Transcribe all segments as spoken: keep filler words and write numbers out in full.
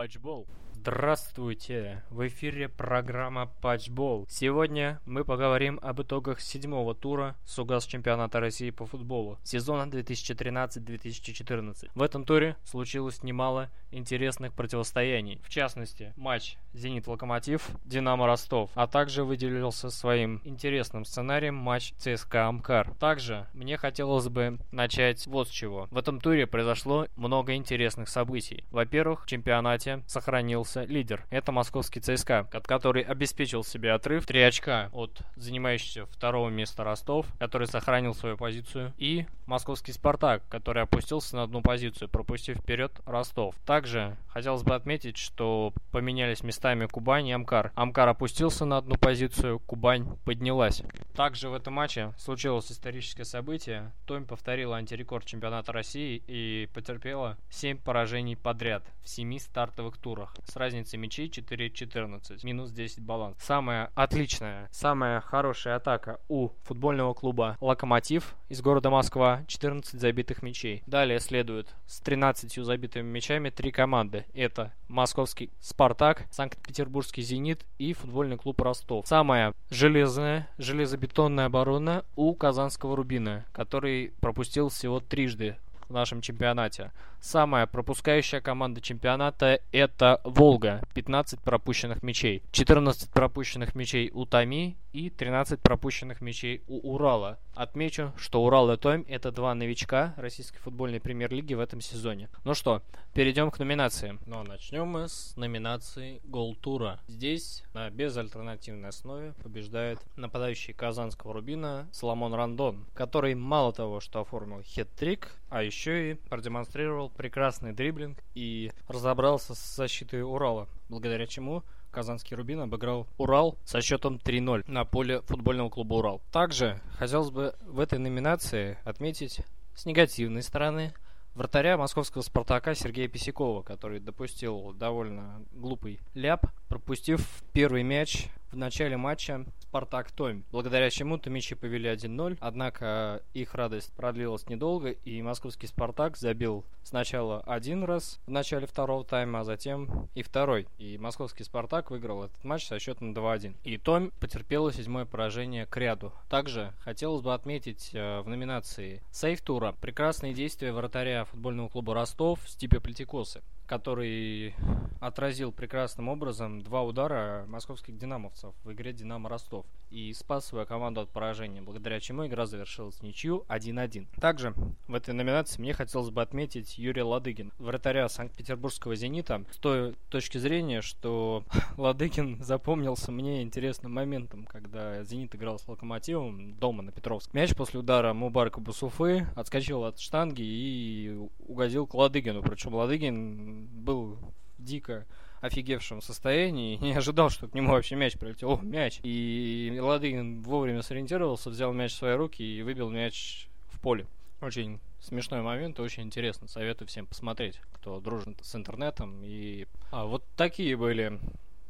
Патчбол. Здравствуйте! В эфире программа Патчбол. Сегодня мы поговорим об итогах седьмого тура СОГАЗ-Чемпионата России по футболу сезона две тысячи тринадцать две тысячи четырнадцать. В этом туре случилось немало интересных противостояний. В частности, матч Зенит-Локомотив, Динамо-Ростов, а также выделился своим интересным сценарием матч ЦСКА-Амкар. Также мне хотелось бы начать вот с чего. В этом туре произошло много интересных событий. Во-первых, в чемпионате сохранил лидер. Это московский ЦСКА, который обеспечил себе отрыв три очка от занимающегося второго места Ростов, который сохранил свою позицию, и московский Спартак, который опустился на одну позицию, пропустив вперед Ростов. Также хотелось бы отметить, что поменялись местами Кубань и Амкар. Амкар опустился на одну позицию, Кубань поднялась. Также в этом матче случилось историческое событие. Томь повторила антирекорд чемпионата России и потерпела семь поражений подряд в семи стартовых турах. С разницей мячей четыре четырнадцать, минус десять баланс. Самая отличная, самая хорошая атака у футбольного клуба «Локомотив» из города Москва, четырнадцать забитых мячей. Далее следует с тринадцатью забитыми мячами три команды. Это московский «Спартак», санкт-петербургский «Зенит» и футбольный клуб «Ростов». Самая железная, железобетонная оборона у казанского «Рубина», который пропустил всего трижды в нашем чемпионате. Самая пропускающая команда чемпионата — это «Волга». пятнадцать пропущенных мячей. четырнадцать пропущенных мячей у «Томи» и тринадцать пропущенных мячей у «Урала». Отмечу, что «Урал» и «Томь» — это два новичка российской футбольной премьер-лиги в этом сезоне. Ну что, перейдем к номинациям. Но начнем мы с номинации «Гол тура». Здесь на безальтернативной основе побеждает нападающий казанского «Рубина» Саломон Рондон, который мало того, что оформил хет-трик, а еще еще и продемонстрировал прекрасный дриблинг и разобрался с защитой Урала, благодаря чему казанский «Рубин» обыграл «Урал» со счетом три ноль на поле футбольного клуба «Урал». Также хотелось бы в этой номинации отметить с негативной стороны вратаря московского «Спартака» Сергея Песьякова, который допустил довольно глупый ляп, пропустив первый мяч в начале матча «Спартак-Томь», благодаря чему томичи повели один ноль, однако их радость продлилась недолго, и московский «Спартак» забил сначала один раз в начале второго тайма, а затем и второй. И московский «Спартак» выиграл этот матч со счетом два один. И «Томь» потерпела седьмое поражение к ряду. Также хотелось бы отметить в номинации «Сейф тура» прекрасные действия вратаря футбольного клуба «Ростов» Стипе Плетикосы, который отразил прекрасным образом два удара московских динамовцев в игре «Динамо-Ростов» и спас свою команду от поражения, благодаря чему игра завершилась в ничью один один. Также в этой номинации мне хотелось бы отметить Юрия Лодыгина, вратаря санкт-петербургского «Зенита», с той точки зрения, что Лодыгин запомнился мне интересным моментом, когда «Зенит» играл с «Локомотивом» дома на Петровске. Мяч после удара Мубарака Бусуфы отскочил от штанги и угодил к Лодыгину, причем Лодыгин был в дико офигевшем состоянии, не ожидал, что к нему вообще мяч прилетел. О, мяч! И Лодыгин вовремя сориентировался, взял мяч в свои руки и выбил мяч в поле. Очень смешной момент, очень интересно. Советую всем посмотреть, кто дружен с интернетом. И а, вот такие были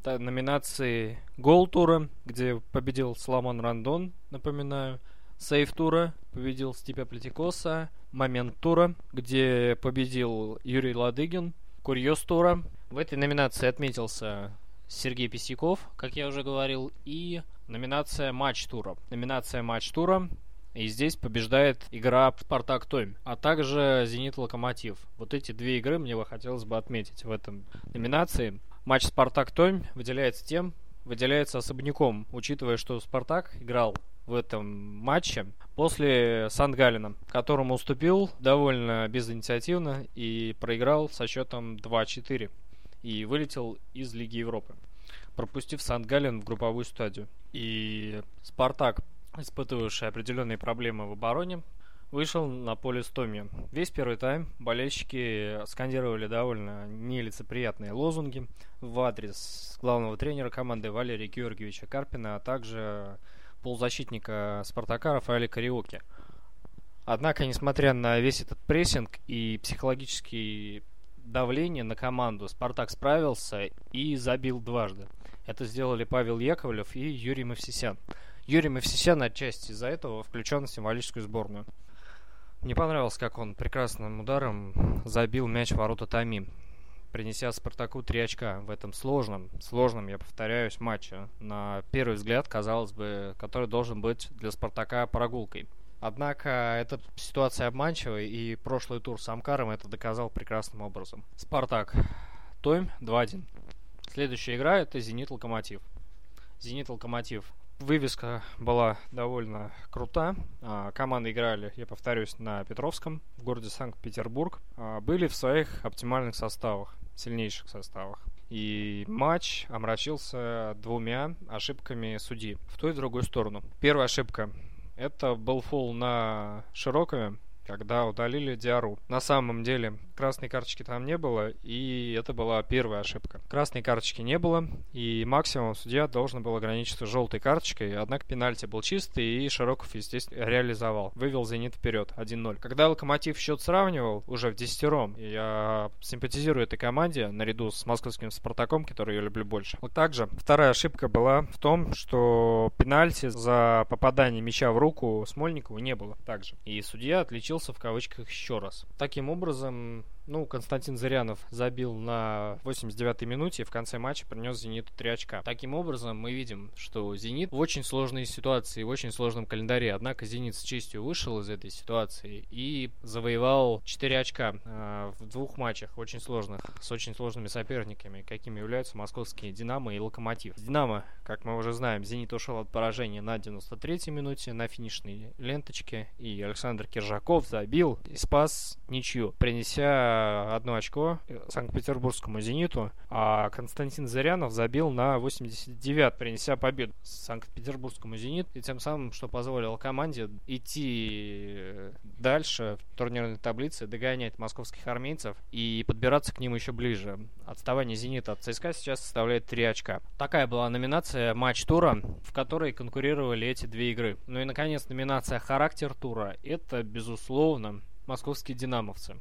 номинации «Гол тура», где победил Саломон Рондон, напоминаю. «Сейв тура» победил Стипе Плетикоса. «Момент тура», где победил Юрий Лодыгин. «Курьез тура». В этой номинации отметился Сергей Песьяков, как я уже говорил, и номинация «Матч тура». Номинация «Матч тура». И здесь побеждает игра «Спартак-Томь», а также «Зенит-Локомотив». Вот эти две игры мне бы хотелось бы отметить в этом номинации. Матч «Спартак-Томь» выделяется тем, выделяется особняком, учитывая, что «Спартак» играл в этом матче после Сангалина, которому уступил довольно безинициативно и проиграл со счетом два четыре и вылетел из Лиги Европы, пропустив Сангалин в групповую стадию. И «Спартак», испытывавший определенные проблемы в обороне, вышел на поле с «Томью». Весь первый тайм болельщики скандировали довольно нелицеприятные лозунги в адрес главного тренера команды Валерия Георгиевича Карпина, а также полузащитника «Спартака» Рафаэля Кариоки. Однако, несмотря на весь этот прессинг и психологические давление на команду, «Спартак» справился и забил дважды. Это сделали Павел Яковлев и Юрий Мефсисян. Юрий Мефсисян отчасти из-за этого включен в символическую сборную. Мне понравилось, как он прекрасным ударом забил мяч в ворота «Томи». принеся «Спартаку» три очка в этом сложном, сложном, я повторяюсь, матче, на первый взгляд, казалось бы, который должен быть для «Спартака» прогулкой. Однако эта ситуация обманчивая, и прошлый тур с «Амкаром» это доказал прекрасным образом. «Спартак», Томь, два один. Следующая игра – это «Зенит-Локомотив». «Зенит-Локомотив». Вывеска была довольно крута. Команды играли, я повторюсь, на Петровском, в городе Санкт-Петербург. Были в своих оптимальных составах, сильнейших составах. И матч омрачился двумя ошибками судьи в ту и в другую сторону. Первая ошибка – это был фол на Широкове, когда удалили Диару. На самом деле красной карточки там не было, и это была первая ошибка. Красной карточки не было, и максимум судья должен был ограничиться желтой карточкой, однако пенальти был чистый, и Широков, естественно, реализовал. Вывел «Зенит» вперед один ноль. Когда «Локомотив» счет сравнивал, уже в десятером, я симпатизирую этой команде, наряду с московским «Спартаком», который я люблю больше. Вот также вторая ошибка была в том, что пенальти за попадание мяча в руку Смольникову не было также. И судья отличился в кавычках еще раз. Таким образом, ну, Константин Зырянов забил на восемьдесят девятой минуте и в конце матча принес «Зениту» три очка. Таким образом, мы видим, что «Зенит» в очень сложной ситуации, в очень сложном календаре. Однако «Зенит» с честью вышел из этой ситуации и завоевал четыре очка э, в двух матчах очень сложных, с очень сложными соперниками, какими являются московские «Динамо» и «Локомотив». «Динамо», как мы уже знаем, «Зенит» ушел от поражения на девяносто третьей минуте на финишной ленточке. И Александр Киржаков забил и спас ничью, принеся одно очко санкт-петербургскому «Зениту», а Константин Зырянов забил на восемьдесят девятой, принеся победу санкт-петербургскому «Зениту», и тем самым, что позволило команде идти дальше в турнирной таблице, догонять московских армейцев и подбираться к ним еще ближе. Отставание «Зенита» от ЦСКА сейчас составляет три очка. Такая была номинация «Матч тура», в которой конкурировали эти две игры. Ну и, наконец, номинация «Характер тура». Это, безусловно, московские «Динамовцы»,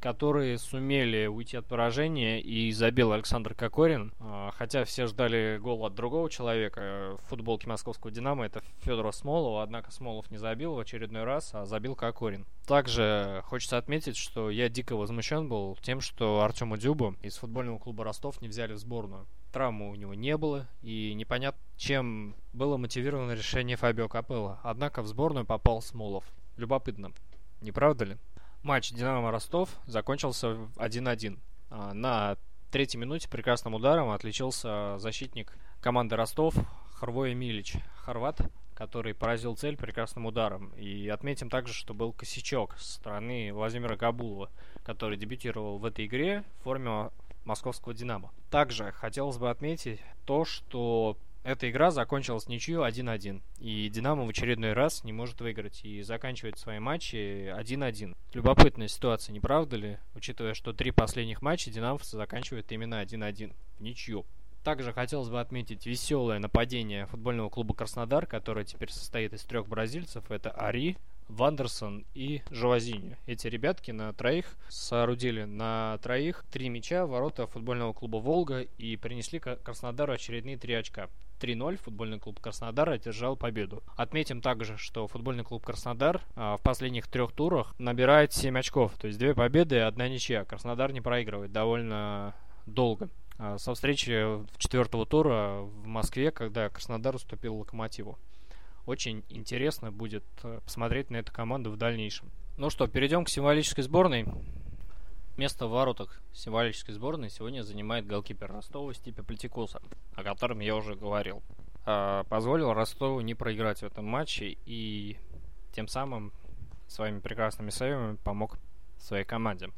которые сумели уйти от поражения, и забил Александр Кокорин. Хотя все ждали гол от другого человека в футболке московского «Динамо», это Федора Смолова, однако Смолов не забил в очередной раз, а забил Кокорин. Также хочется отметить, что я дико возмущен был тем, что Артему Дюбу из футбольного клуба «Ростов» не взяли в сборную. Травмы у него не было, и непонятно, чем было мотивировано решение Фабио Капелло. Однако в сборную попал Смолов. Любопытно, не правда ли? Матч «Динамо-Ростов» закончился один один. На третьей минуте прекрасным ударом отличился защитник команды «Ростов» Хрвое Милич, хорват, который поразил цель прекрасным ударом. И отметим также, что был косячок со стороны Владимира Габулова, который дебютировал в этой игре в форме московского «Динамо». Также хотелось бы отметить то, что эта игра закончилась ничью один один, и «Динамо» в очередной раз не может выиграть и заканчивает свои матчи один один. Любопытная ситуация, не правда ли? Учитывая, что три последних матча «Динамовцы» заканчивают именно один один, в ничью. Также хотелось бы отметить веселое нападение футбольного клуба «Краснодар», которое теперь состоит из трех бразильцев. Это Ари, Вандерсон и Жуазиньо. Эти ребятки на троих соорудили на троих три мяча в ворота футбольного клуба «Волга» и принесли Краснодару очередные три очка. три ноль футбольный клуб «Краснодар» одержал победу. Отметим также, что футбольный клуб «Краснодар» в последних трех турах набирает семь очков. То есть две победы и одна ничья. «Краснодар» не проигрывает довольно долго. Со встречи четвертого тура в Москве, когда «Краснодар» уступил «Локомотиву». Очень интересно будет посмотреть на эту команду в дальнейшем. Ну что, перейдем к символической сборной. Место в воротах символической сборной сегодня занимает голкипер Ростова Стипе Плетикосы, о котором я уже говорил. А, позволил Ростову не проиграть в этом матче и тем самым своими прекрасными сейвами помог своей команде.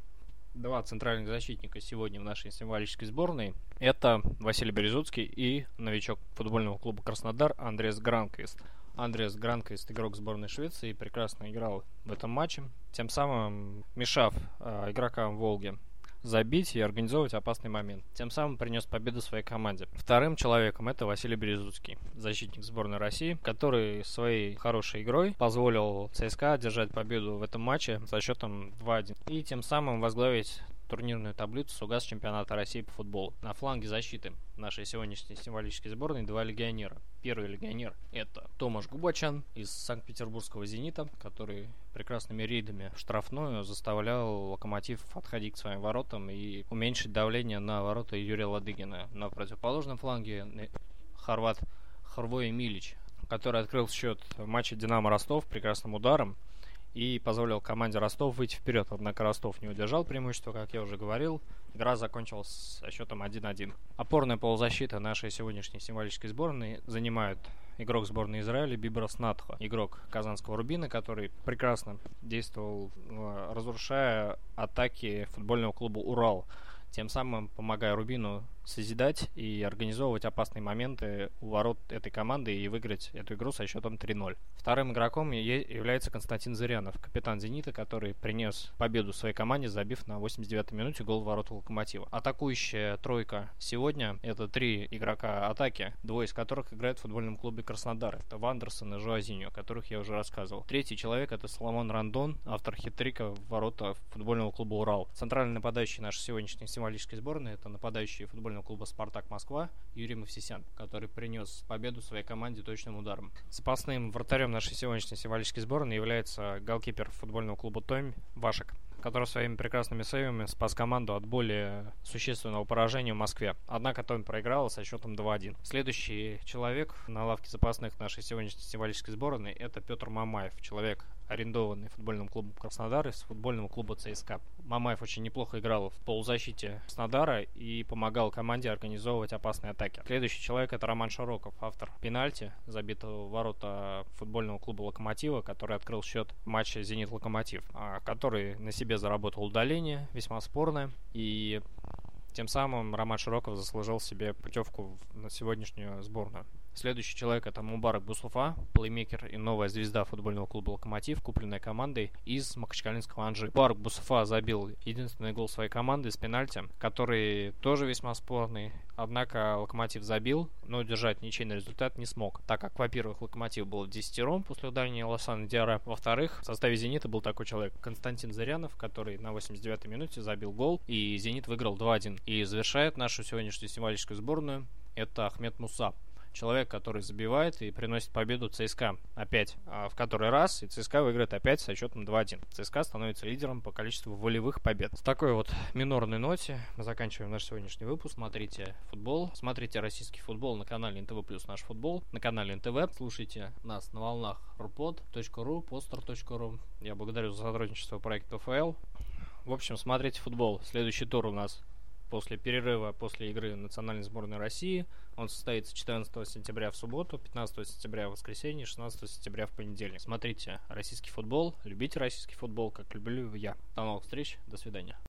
Два центральных защитника сегодня в нашей символической сборной — это Василий Березуцкий и новичок футбольного клуба «Краснодар» Андреас Гранквист. Андреас Гранквист, игрок сборной Швеции, прекрасно играл в этом матче, тем самым мешав э, игрокам «Волги» забить и организовывать опасный момент. Тем самым принес победу своей команде. Вторым человеком это Василий Березуцкий, защитник сборной России, который своей хорошей игрой позволил ЦСКА одержать победу в этом матче со счетом два один и тем самым возглавить турнирную таблицу СОГАЗ-Чемпионата России по футболу. На фланге защиты нашей сегодняшней символической сборной два легионера. Первый легионер – это Томаш Губачан из санкт-петербургского «Зенита», который прекрасными рейдами в штрафную заставлял «Локомотив» отходить к своим воротам и уменьшить давление на ворота Юрия Лодыгина. На противоположном фланге хорват Хрвое Милич, который открыл счет в матче «Динамо-Ростов» прекрасным ударом и позволил команде Ростов выйти вперед. Однако Ростов не удержал преимущество, как я уже говорил. Игра закончилась со счетом один-один. Опорная полузащита нашей сегодняшней символической сборной занимают игрок сборной Израиля Биброс Натхо, игрок казанского Рубина, который прекрасно действовал, разрушая атаки футбольного клуба «Урал», тем самым помогая Рубину созидать и организовывать опасные моменты у ворот этой команды и выиграть эту игру со счетом три-ноль. Вторым игроком является Константин Зырянов, капитан «Зенита», который принес победу своей команде, забив на восемьдесят девятой минуте гол в ворота «Локомотива». Атакующая тройка сегодня – это три игрока атаки, двое из которых играют в футбольном клубе «Краснодар». Это Вандерсон и Жоазиньо, о которых я уже рассказывал. Третий человек – это Саломон Рондон, автор хит-трика в ворота футбольного клуба «Урал». Центральный нападающий нашей сегодняшней символической сборной – это нападающий футбольного клуба «Спартак» Москва Юрий Мефсисян, который принес победу своей команде точным ударом. Запасным вратарем нашей сегодняшней символической сборной является голкипер футбольного клуба «Томь» Вашек, который своими прекрасными сейвами спас команду от более существенного поражения в Москве. Однако Томь проиграла со счетом два-один. Следующий человек на лавке запасных нашей сегодняшней символической сборной – это Петр Мамаев, человек, арендованный футбольным клубом «Краснодар» из футбольного клуба «ЦСКА». Мамаев очень неплохо играл в полузащите «Краснодара» и помогал команде организовывать опасные атаки. Следующий человек – это Роман Широков, автор пенальти, забитого в ворота футбольного клуба «Локомотива», который открыл счет в матче «Зенит-Локомотив», который на себе заработал удаление, весьма спорное, и тем самым Роман Широков заслужил себе путевку на сегодняшнюю сборную. Следующий человек – это Мубарак Бусуфа, плеймейкер и новая звезда футбольного клуба «Локомотив», купленная командой из махачкалинского «Анжи». Мубарак Бусуфа забил единственный гол своей команды с пенальти, который тоже весьма спорный. Однако «Локомотив» забил, но удержать ничейный результат не смог, так как, во-первых, «Локомотив» был в десятером после удаления Лосана Диара. Во-вторых, в составе «Зенита» был такой человек – Константин Зырянов, который на восемьдесят девятой минуте забил гол, и «Зенит» выиграл два-один. И завершает нашу сегодняшнюю символическую сборную – это Ахмед Муса. Человек, который забивает и приносит победу ЦСКА опять а в который раз, и ЦСКА выиграет опять со счетом два-один. ЦСКА становится лидером по количеству волевых побед. С такой вот минорной ноте мы заканчиваем наш сегодняшний выпуск. Смотрите футбол, смотрите российский футбол на канале эн тэ вэ плюс наш футбол, на канале эн тэ вэ. Слушайте нас на волнах рупод точка ру, постер точка ру. Я благодарю за сотрудничество проекта ФЛ. В общем, смотрите футбол. Следующий тур у нас после перерыва, после игры национальной сборной России. Он состоится четырнадцатого сентября в субботу, пятнадцатого сентября в воскресенье, шестнадцатого сентября в понедельник. Смотрите российский футбол, любите российский футбол, как люблю я. До новых встреч, до свидания.